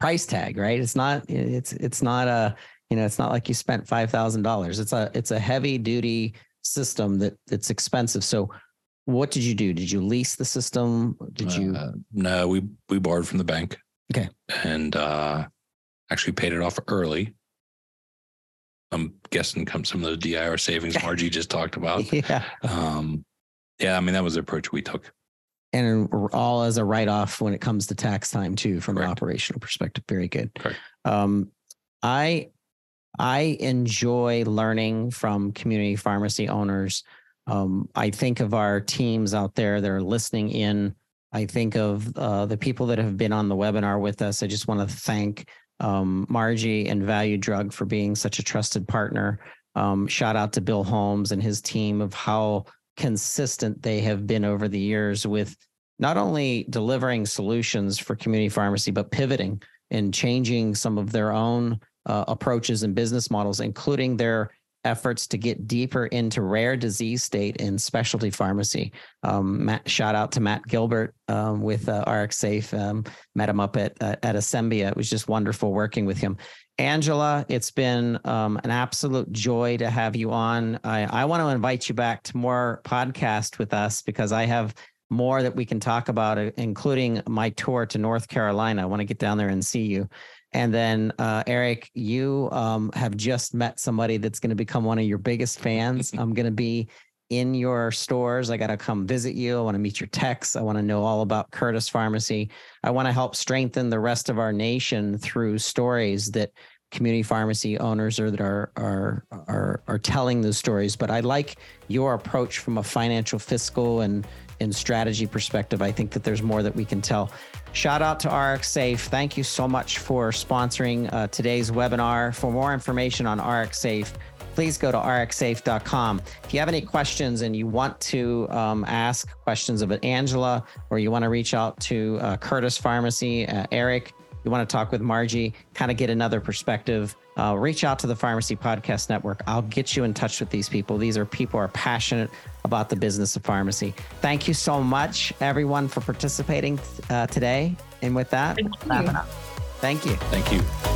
price tag, right? It's not, it's, it's not a, you know, it's not like you spent five thousand dollars. It's a, it's a heavy duty system that it's expensive. So what did you do? Did you lease the system? Did you? Uh, no, we, we borrowed from the bank. Okay. And, uh, actually paid it off early. I'm guessing come some of those D I R savings Margie just talked about. Yeah. Um, yeah. I mean, that was the approach we took. And all as a write-off when it comes to tax time too, from Correct. An operational perspective. Very good. Correct. Um, I, I enjoy learning from community pharmacy owners. Um, I think of our teams out there that are listening in. I think of uh, the people that have been on the webinar with us. I just want to thank Um, Margie and Value Drug for being such a trusted partner. Um, shout out to Bill Holmes and his team of how consistent they have been over the years with not only delivering solutions for community pharmacy, but pivoting and changing some of their own uh, approaches and business models, including their efforts to get deeper into rare disease state and specialty pharmacy. Um, Matt, shout out to Matt Gilbert um, with uh, RxSafe. Um, met him up at uh, at Assembia. It was just wonderful working with him. Angela, it's been um, an absolute joy to have you on. I, I want to invite you back to more podcast with us because I have more that we can talk about, including my tour to North Carolina. I want to get down there and see you. And then, uh, Erich, you um, have just met somebody that's going to become one of your biggest fans. I'm going to be in your stores. I got to come visit you. I want to meet your techs. I want to know all about Curtis Pharmacy. I want to help strengthen the rest of our nation through stories that community pharmacy owners are that are are are are telling those stories. But I like your approach from a financial, fiscal, and and strategy perspective. I think that there's more that we can tell. Shout out to RxSafe. Thank you so much for sponsoring uh, today's webinar. For more information on RxSafe, please go to R X safe dot com. If you have any questions and you want to um, ask questions of Angela, or you want to reach out to uh, Curtis Pharmacy, uh, Erich, you want to talk with Margie, kind of get another perspective, uh, reach out to the Pharmacy Podcast Network. I'll get you in touch with these people. These are people who are passionate about the business of pharmacy. Thank you so much, everyone, for participating uh, today. And with that, thank you. Thank you. Thank you.